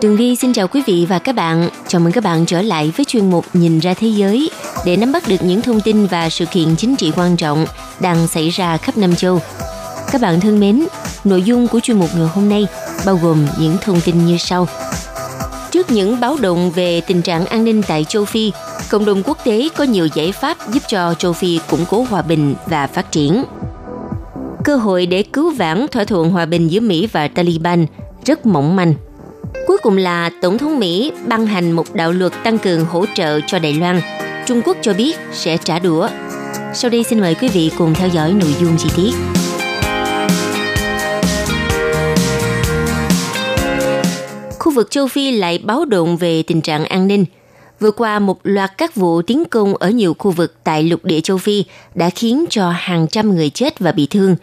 Tường Vi xin chào quý vị và các bạn. Chào mừng các bạn trở lại với chuyên mục Nhìn ra thế giới để nắm bắt được những thông tin và sự kiện chính trị quan trọng đang xảy ra khắp năm châu. Các bạn thân mến, nội dung của chuyên mục ngày hôm nay bao gồm những thông tin như sau. Trước những báo động về tình trạng an ninh tại châu Phi, cộng đồng quốc tế có nhiều giải pháp giúp cho châu Phi củng cố hòa bình và phát triển. Cơ hội để cứu vãn thỏa thuận hòa bình giữa Mỹ và Taliban rất mỏng manh. Cuối cùng là Tổng thống Mỹ ban hành một đạo luật tăng cường hỗ trợ cho Đài Loan. Trung Quốc cho biết sẽ trả đũa. Sau đây xin mời quý vị cùng theo dõi nội dung chi tiết. Khu vực châu Phi lại báo động về tình trạng an ninh. Vừa qua, một loạt các vụ tiến công ở nhiều khu vực tại lục địa châu Phi đã khiến cho hàng trăm người chết và bị thương.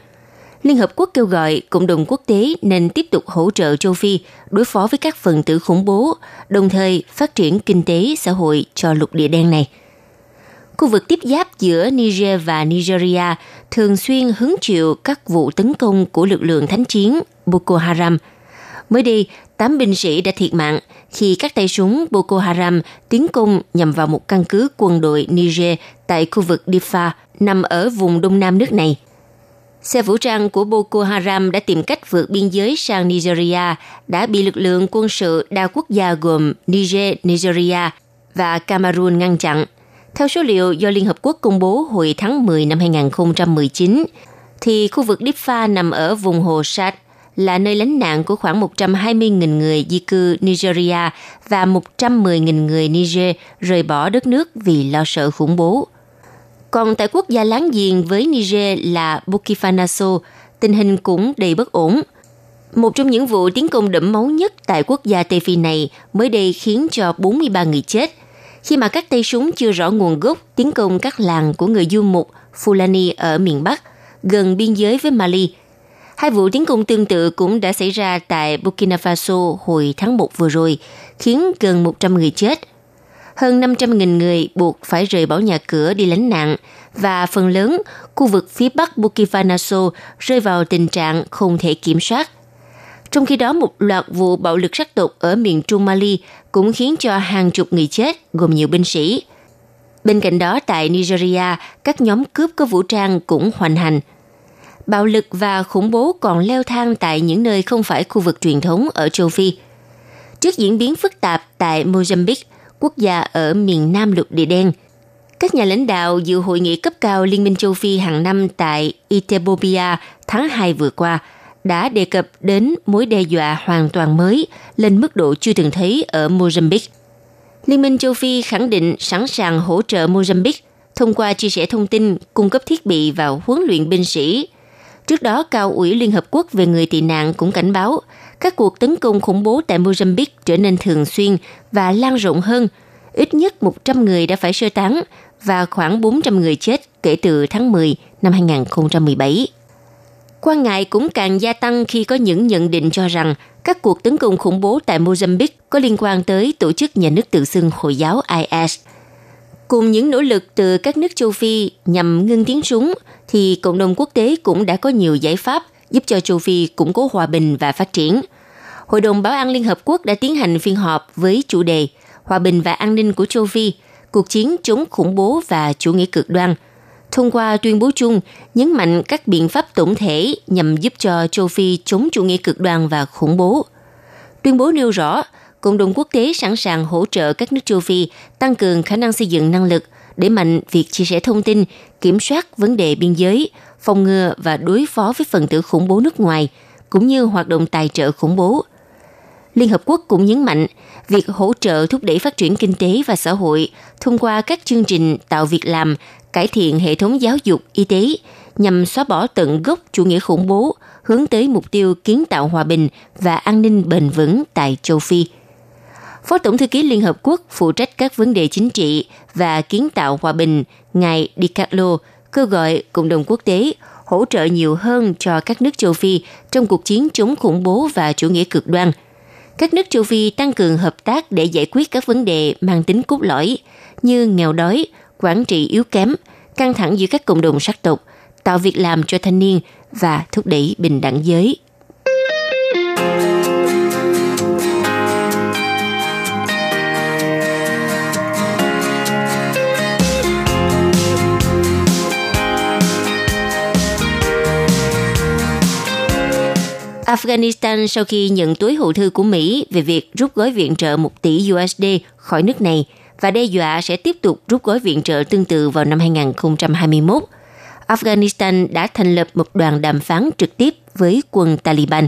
Liên Hợp Quốc kêu gọi cộng đồng quốc tế nên tiếp tục hỗ trợ châu Phi đối phó với các phần tử khủng bố, đồng thời phát triển kinh tế, xã hội cho lục địa đen này. Khu vực tiếp giáp giữa Niger và Nigeria thường xuyên hứng chịu các vụ tấn công của lực lượng thánh chiến Boko Haram. Mới đây, 8 binh sĩ đã thiệt mạng khi các tay súng Boko Haram tiến công nhằm vào một căn cứ quân đội Niger tại khu vực Diffa nằm ở vùng đông nam nước này. Xe vũ trang của Boko Haram đã tìm cách vượt biên giới sang Nigeria, đã bị lực lượng quân sự đa quốc gia gồm Niger, Nigeria và Cameroon ngăn chặn. Theo số liệu do Liên Hợp Quốc công bố hồi tháng 10 năm 2019, thì khu vực Diffa nằm ở vùng Hồ Chad, là nơi lánh nạn của khoảng 120.000 người di cư Nigeria và 110.000 người Niger rời bỏ đất nước vì lo sợ khủng bố. Còn tại quốc gia láng giềng với Niger là Burkina Faso, tình hình cũng đầy bất ổn. Một trong những vụ tiến công đẫm máu nhất tại quốc gia Tây Phi này mới đây khiến cho 43 người chết, khi mà các tay súng chưa rõ nguồn gốc tiến công các làng của người du mục Fulani ở miền Bắc, gần biên giới với Mali. Hai vụ tiến công tương tự cũng đã xảy ra tại Burkina Faso hồi tháng 1 vừa rồi, khiến gần 100 người chết. Hơn 500.000 người buộc phải rời bỏ nhà cửa đi lánh nạn, và phần lớn, khu vực phía bắc Burkina Faso rơi vào tình trạng không thể kiểm soát. Trong khi đó, một loạt vụ bạo lực sắc tộc ở miền Trung Mali cũng khiến cho hàng chục người chết, gồm nhiều binh sĩ. Bên cạnh đó, tại Nigeria, các nhóm cướp có vũ trang cũng hoành hành. Bạo lực và khủng bố còn leo thang tại những nơi không phải khu vực truyền thống ở châu Phi. Trước diễn biến phức tạp tại Mozambique, quốc gia ở miền Nam lục địa đen, các nhà lãnh đạo dự hội nghị cấp cao Liên minh châu Phi hàng năm tại Ethiopia tháng 2 vừa qua đã đề cập đến mối đe dọa hoàn toàn mới lên mức độ chưa từng thấy ở Mozambique. Liên minh châu Phi khẳng định sẵn sàng hỗ trợ Mozambique thông qua chia sẻ thông tin, cung cấp thiết bị và huấn luyện binh sĩ. Trước đó, Cao ủy Liên Hợp Quốc về người tị nạn cũng cảnh báo các cuộc tấn công khủng bố tại Mozambique trở nên thường xuyên và lan rộng hơn. Ít nhất 100 người đã phải sơ tán và khoảng 400 người chết kể từ tháng 10 năm 2017. Quan ngại cũng càng gia tăng khi có những nhận định cho rằng các cuộc tấn công khủng bố tại Mozambique có liên quan tới tổ chức nhà nước tự xưng Hồi giáo IS. Cùng những nỗ lực từ các nước châu Phi nhằm ngưng tiếng súng, thì cộng đồng quốc tế cũng đã có nhiều giải pháp giúp cho châu Phi củng cố hòa bình và phát triển. Hội đồng Bảo an Liên Hợp Quốc đã tiến hành phiên họp với chủ đề Hòa bình và an ninh của châu Phi, cuộc chiến chống khủng bố và chủ nghĩa cực đoan, thông qua tuyên bố chung nhấn mạnh các biện pháp tổng thể nhằm giúp cho châu Phi chống chủ nghĩa cực đoan và khủng bố. Tuyên bố nêu rõ, cộng đồng quốc tế sẵn sàng hỗ trợ các nước châu Phi tăng cường khả năng xây dựng năng lực, đẩy mạnh việc chia sẻ thông tin, kiểm soát vấn đề biên giới, phòng ngừa và đối phó với phần tử khủng bố nước ngoài, cũng như hoạt động tài trợ khủng bố. Liên Hợp Quốc cũng nhấn mạnh việc hỗ trợ thúc đẩy phát triển kinh tế và xã hội thông qua các chương trình tạo việc làm, cải thiện hệ thống giáo dục, y tế nhằm xóa bỏ tận gốc chủ nghĩa khủng bố, hướng tới mục tiêu kiến tạo hòa bình và an ninh bền vững tại châu Phi. Phó Tổng thư ký Liên Hợp Quốc phụ trách các vấn đề chính trị và kiến tạo hòa bình, ngài Di Carlo, kêu gọi cộng đồng quốc tế hỗ trợ nhiều hơn cho các nước châu Phi trong cuộc chiến chống khủng bố và chủ nghĩa cực đoan. Các nước châu Phi tăng cường hợp tác để giải quyết các vấn đề mang tính cốt lõi như nghèo đói, quản trị yếu kém, căng thẳng giữa các cộng đồng sắc tộc, tạo việc làm cho thanh niên và thúc đẩy bình đẳng giới. Afghanistan sau khi nhận túi hậu thư của Mỹ về việc rút gói viện trợ 1 tỷ USD khỏi nước này và đe dọa sẽ tiếp tục rút gói viện trợ tương tự vào năm 2021, Afghanistan đã thành lập một đoàn đàm phán trực tiếp với quân Taliban.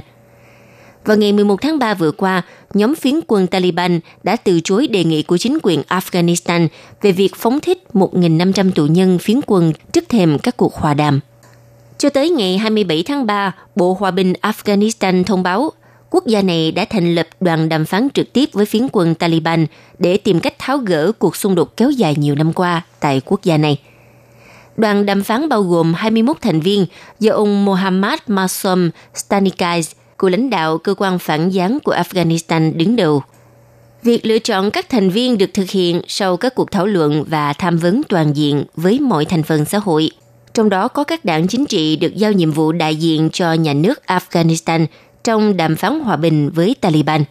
Vào ngày 11 tháng 3 vừa qua, nhóm phiến quân Taliban đã từ chối đề nghị của chính quyền Afghanistan về việc phóng thích 1.500 tù nhân phiến quân trước thềm các cuộc hòa đàm. Cho tới ngày 27 tháng 3, Bộ Hòa bình Afghanistan thông báo quốc gia này đã thành lập đoàn đàm phán trực tiếp với phiến quân Taliban để tìm cách tháo gỡ cuộc xung đột kéo dài nhiều năm qua tại quốc gia này. Đoàn đàm phán bao gồm 21 thành viên do ông Mohammad Masum Stanikais, cựu lãnh đạo cơ quan phản gián của Afghanistan đứng đầu. Việc lựa chọn các thành viên được thực hiện sau các cuộc thảo luận và tham vấn toàn diện với mọi thành phần xã hội, trong đó có các đảng chính trị được giao nhiệm vụ đại diện cho nhà nước Afghanistan trong đàm phán hòa bình với Taliban.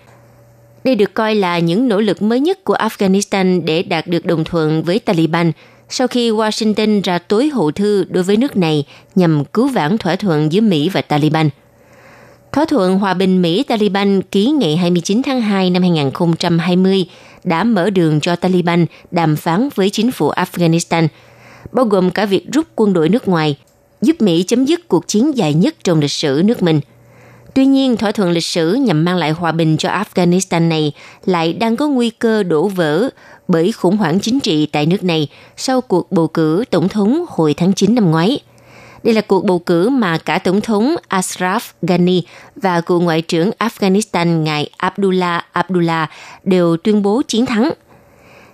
Đây được coi là những nỗ lực mới nhất của Afghanistan để đạt được đồng thuận với Taliban sau khi Washington ra tối hậu thư đối với nước này nhằm cứu vãn thỏa thuận giữa Mỹ và Taliban. Thỏa thuận hòa bình Mỹ-Taliban ký ngày 29 tháng 2 năm 2020 đã mở đường cho Taliban đàm phán với chính phủ Afghanistan, bao gồm cả việc rút quân đội nước ngoài, giúp Mỹ chấm dứt cuộc chiến dài nhất trong lịch sử nước mình. Tuy nhiên, thỏa thuận lịch sử nhằm mang lại hòa bình cho Afghanistan này lại đang có nguy cơ đổ vỡ bởi khủng hoảng chính trị tại nước này sau cuộc bầu cử tổng thống hồi tháng 9 năm ngoái. Đây là cuộc bầu cử mà cả tổng thống Ashraf Ghani và cựu ngoại trưởng Afghanistan ngài Abdullah Abdullah đều tuyên bố chiến thắng.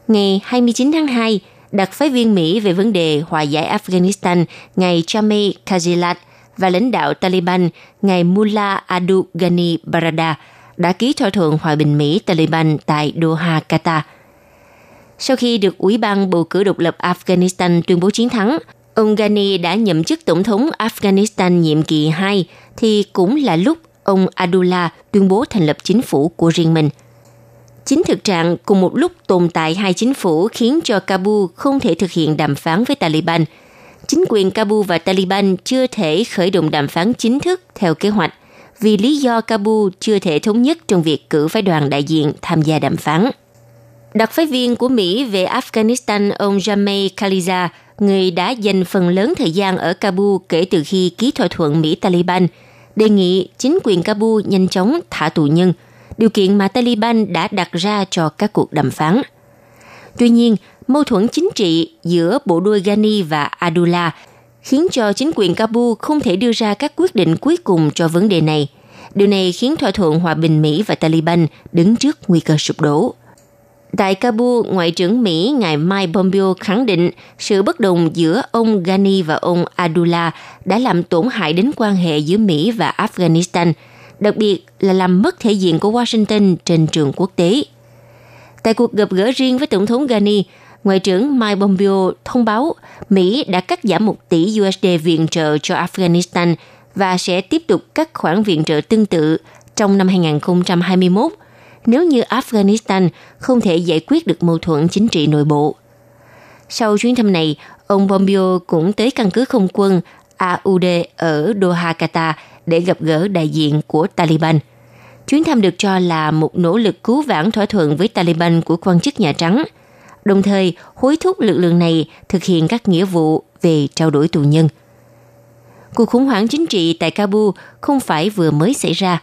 Ngày 29 tháng 2, đặc phái viên Mỹ về vấn đề hòa giải Afghanistan ngài Chami Kajilat và lãnh đạo Taliban ngài Mullah Abdul Ghani Barada đã ký thỏa thuận hòa bình Mỹ-Taliban tại Doha, Qatar. Sau khi được Ủy ban bầu cử độc lập Afghanistan tuyên bố chiến thắng, ông Ghani đã nhậm chức tổng thống Afghanistan nhiệm kỳ 2 thì cũng là lúc ông Abdullah tuyên bố thành lập chính phủ của riêng mình. Chính thực trạng cùng một lúc tồn tại hai chính phủ khiến cho Kabul không thể thực hiện đàm phán với Taliban. Chính quyền Kabul và Taliban chưa thể khởi động đàm phán chính thức theo kế hoạch vì lý do Kabul chưa thể thống nhất trong việc cử phái đoàn đại diện tham gia đàm phán. Đặc phái viên của Mỹ về Afghanistan ông Jamai Khaliza, người đã dành phần lớn thời gian ở Kabul kể từ khi ký thỏa thuận Mỹ-Taliban, đề nghị chính quyền Kabul nhanh chóng thả tù nhân, điều kiện mà Taliban đã đặt ra cho các cuộc đàm phán. Tuy nhiên, mâu thuẫn chính trị giữa bộ đôi Ghani và Abdullah khiến cho chính quyền Kabul không thể đưa ra các quyết định cuối cùng cho vấn đề này. Điều này khiến thỏa thuận hòa bình Mỹ và Taliban đứng trước nguy cơ sụp đổ. Tại Kabul, Ngoại trưởng Mỹ ngài Mike Pompeo khẳng định sự bất đồng giữa ông Ghani và ông Abdullah đã làm tổn hại đến quan hệ giữa Mỹ và Afghanistan, đặc biệt là làm mất thể diện của Washington trên trường quốc tế. Tại cuộc gặp gỡ riêng với Tổng thống Ghani, Ngoại trưởng Mike Pompeo thông báo Mỹ đã cắt giảm 1 tỷ USD viện trợ cho Afghanistan và sẽ tiếp tục cắt khoản viện trợ tương tự trong năm 2021 nếu như Afghanistan không thể giải quyết được mâu thuẫn chính trị nội bộ. Sau chuyến thăm này, ông Pompeo cũng tới căn cứ không quân AUD ở Doha, Qatar để gặp gỡ đại diện của Taliban. Chuyến thăm được cho là một nỗ lực cứu vãn thỏa thuận với Taliban của quan chức Nhà Trắng, đồng thời hối thúc lực lượng này thực hiện các nghĩa vụ về trao đổi tù nhân. Cuộc khủng hoảng chính trị tại Kabul không phải vừa mới xảy ra.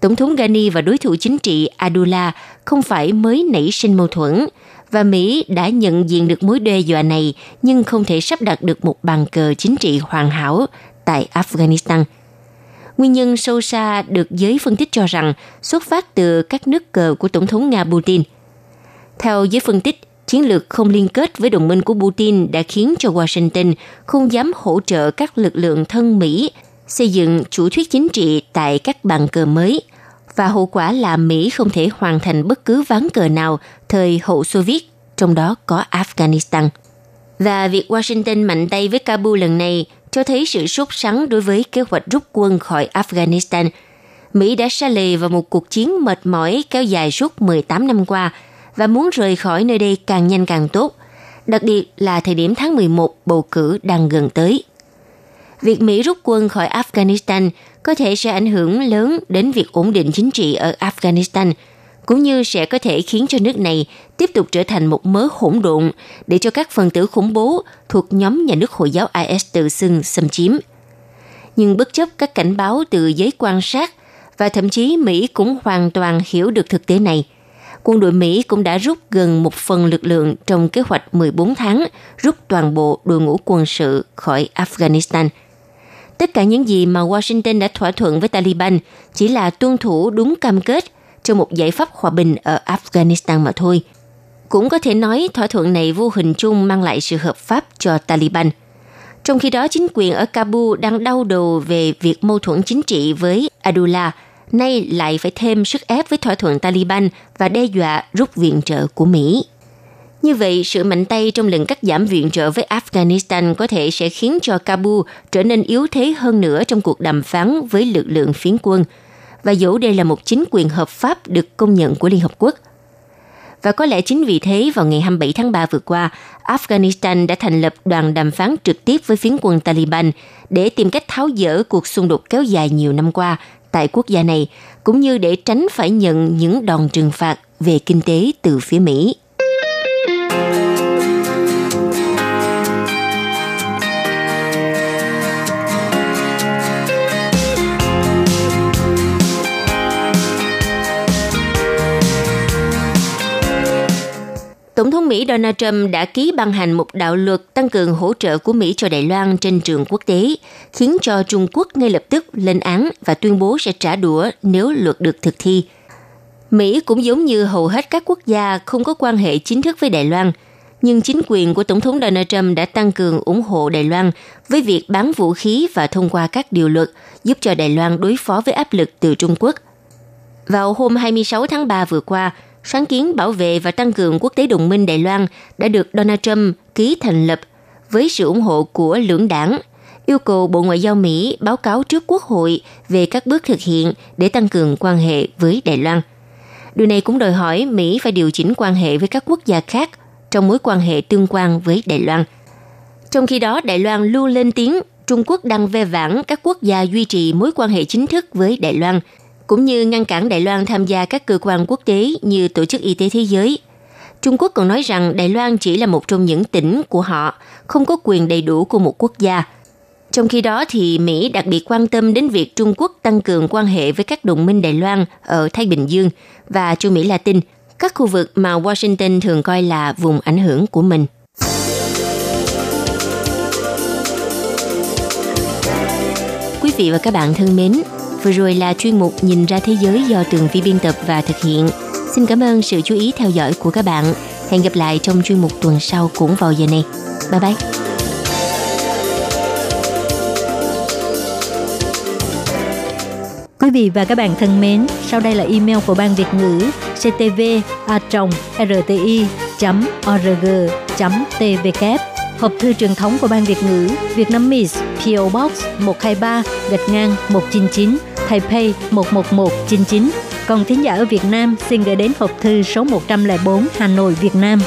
Tổng thống Ghani và đối thủ chính trị Abdullah không phải mới nảy sinh mâu thuẫn, và Mỹ đã nhận diện được mối đe dọa này nhưng không thể sắp đặt được một bàn cờ chính trị hoàn hảo tại Afghanistan. Nguyên nhân sâu xa được giới phân tích cho rằng xuất phát từ các nước cờ của Tổng thống Nga Putin. Theo giới phân tích, chiến lược không liên kết với đồng minh của Putin đã khiến cho Washington không dám hỗ trợ các lực lượng thân Mỹ xây dựng chủ thuyết chính trị tại các bàn cờ mới, và hậu quả là Mỹ không thể hoàn thành bất cứ ván cờ nào thời hậu Xô Viết, trong đó có Afghanistan. Và việc Washington mạnh tay với Kabul lần này cho thấy sự sốt sắng đối với kế hoạch rút quân khỏi Afghanistan. Mỹ đã sa lì vào một cuộc chiến mệt mỏi kéo dài suốt 18 năm qua và muốn rời khỏi nơi đây càng nhanh càng tốt, đặc biệt là thời điểm tháng 11 bầu cử đang gần tới. Việc Mỹ rút quân khỏi Afghanistan có thể sẽ ảnh hưởng lớn đến việc ổn định chính trị ở Afghanistan, cũng như sẽ có thể khiến cho nước này tiếp tục trở thành một mớ hỗn độn để cho các phần tử khủng bố thuộc nhóm nhà nước Hồi giáo IS tự xưng xâm chiếm. Nhưng bất chấp các cảnh báo từ giới quan sát, và thậm chí Mỹ cũng hoàn toàn hiểu được thực tế này, quân đội Mỹ cũng đã rút gần một phần lực lượng trong kế hoạch 14 tháng rút toàn bộ đội ngũ quân sự khỏi Afghanistan. Tất cả những gì mà Washington đã thỏa thuận với Taliban chỉ là tuân thủ đúng cam kết cho một giải pháp hòa bình ở Afghanistan mà thôi. Cũng có thể nói thỏa thuận này vô hình chung mang lại sự hợp pháp cho Taliban. Trong khi đó, chính quyền ở Kabul đang đau đầu về việc mâu thuẫn chính trị với Abdullah, nay lại phải thêm sức ép với thỏa thuận Taliban và đe dọa rút viện trợ của Mỹ. Như vậy, sự mạnh tay trong lần cắt giảm viện trợ với Afghanistan có thể sẽ khiến cho Kabul trở nên yếu thế hơn nữa trong cuộc đàm phán với lực lượng phiến quân, và dẫu đây là một chính quyền hợp pháp được công nhận của Liên Hợp Quốc. Và có lẽ chính vì thế, vào ngày 27 tháng 3 vừa qua, Afghanistan đã thành lập đoàn đàm phán trực tiếp với phiến quân Taliban để tìm cách tháo dỡ cuộc xung đột kéo dài nhiều năm qua tại quốc gia này, cũng như để tránh phải nhận những đòn trừng phạt về kinh tế từ phía Mỹ. Tổng thống Mỹ Donald Trump đã ký ban hành một đạo luật tăng cường hỗ trợ của Mỹ cho Đài Loan trên trường quốc tế, khiến cho Trung Quốc ngay lập tức lên án và tuyên bố sẽ trả đũa nếu luật được thực thi. Mỹ cũng giống như hầu hết các quốc gia không có quan hệ chính thức với Đài Loan, nhưng chính quyền của Tổng thống Donald Trump đã tăng cường ủng hộ Đài Loan với việc bán vũ khí và thông qua các điều luật giúp cho Đài Loan đối phó với áp lực từ Trung Quốc. Vào hôm 26 tháng 3 vừa qua, sáng kiến bảo vệ và tăng cường quốc tế đồng minh Đài Loan đã được Donald Trump ký thành lập với sự ủng hộ của lưỡng đảng, yêu cầu Bộ Ngoại giao Mỹ báo cáo trước Quốc hội về các bước thực hiện để tăng cường quan hệ với Đài Loan. Điều này cũng đòi hỏi Mỹ phải điều chỉnh quan hệ với các quốc gia khác trong mối quan hệ tương quan với Đài Loan. Trong khi đó, Đài Loan luôn lên tiếng Trung Quốc đang ve vãn các quốc gia duy trì mối quan hệ chính thức với Đài Loan, cũng như ngăn cản Đài Loan tham gia các cơ quan quốc tế như Tổ chức Y tế Thế giới. Trung Quốc còn nói rằng Đài Loan chỉ là một trong những tỉnh của họ, không có quyền đầy đủ của một quốc gia. Trong khi đó thì Mỹ đặc biệt quan tâm đến việc Trung Quốc tăng cường quan hệ với các đồng minh Đài Loan ở Thái Bình Dương và Châu Mỹ Latin, các khu vực mà Washington thường coi là vùng ảnh hưởng của mình. Quý vị và các bạn thân mến, vừa rồi là chuyên mục Nhìn ra thế giới do Tường Vi biên tập và thực hiện. Xin cảm ơn sự chú ý theo dõi của các bạn. Hẹn gặp lại trong chuyên mục tuần sau cũng vào giờ này. Bye bye! Quý vị và các bạn thân mến, sau đây là email của Ban Việt ngữ ctv@rti.org.tvk, hộp thư truyền thống của Ban Việt ngữ Việt Nam Miss, PO Box 123-199 Taipei 11199. Còn thính giả ở Việt Nam xin gửi đến hộp thư số 104 Hà Nội, Việt Nam.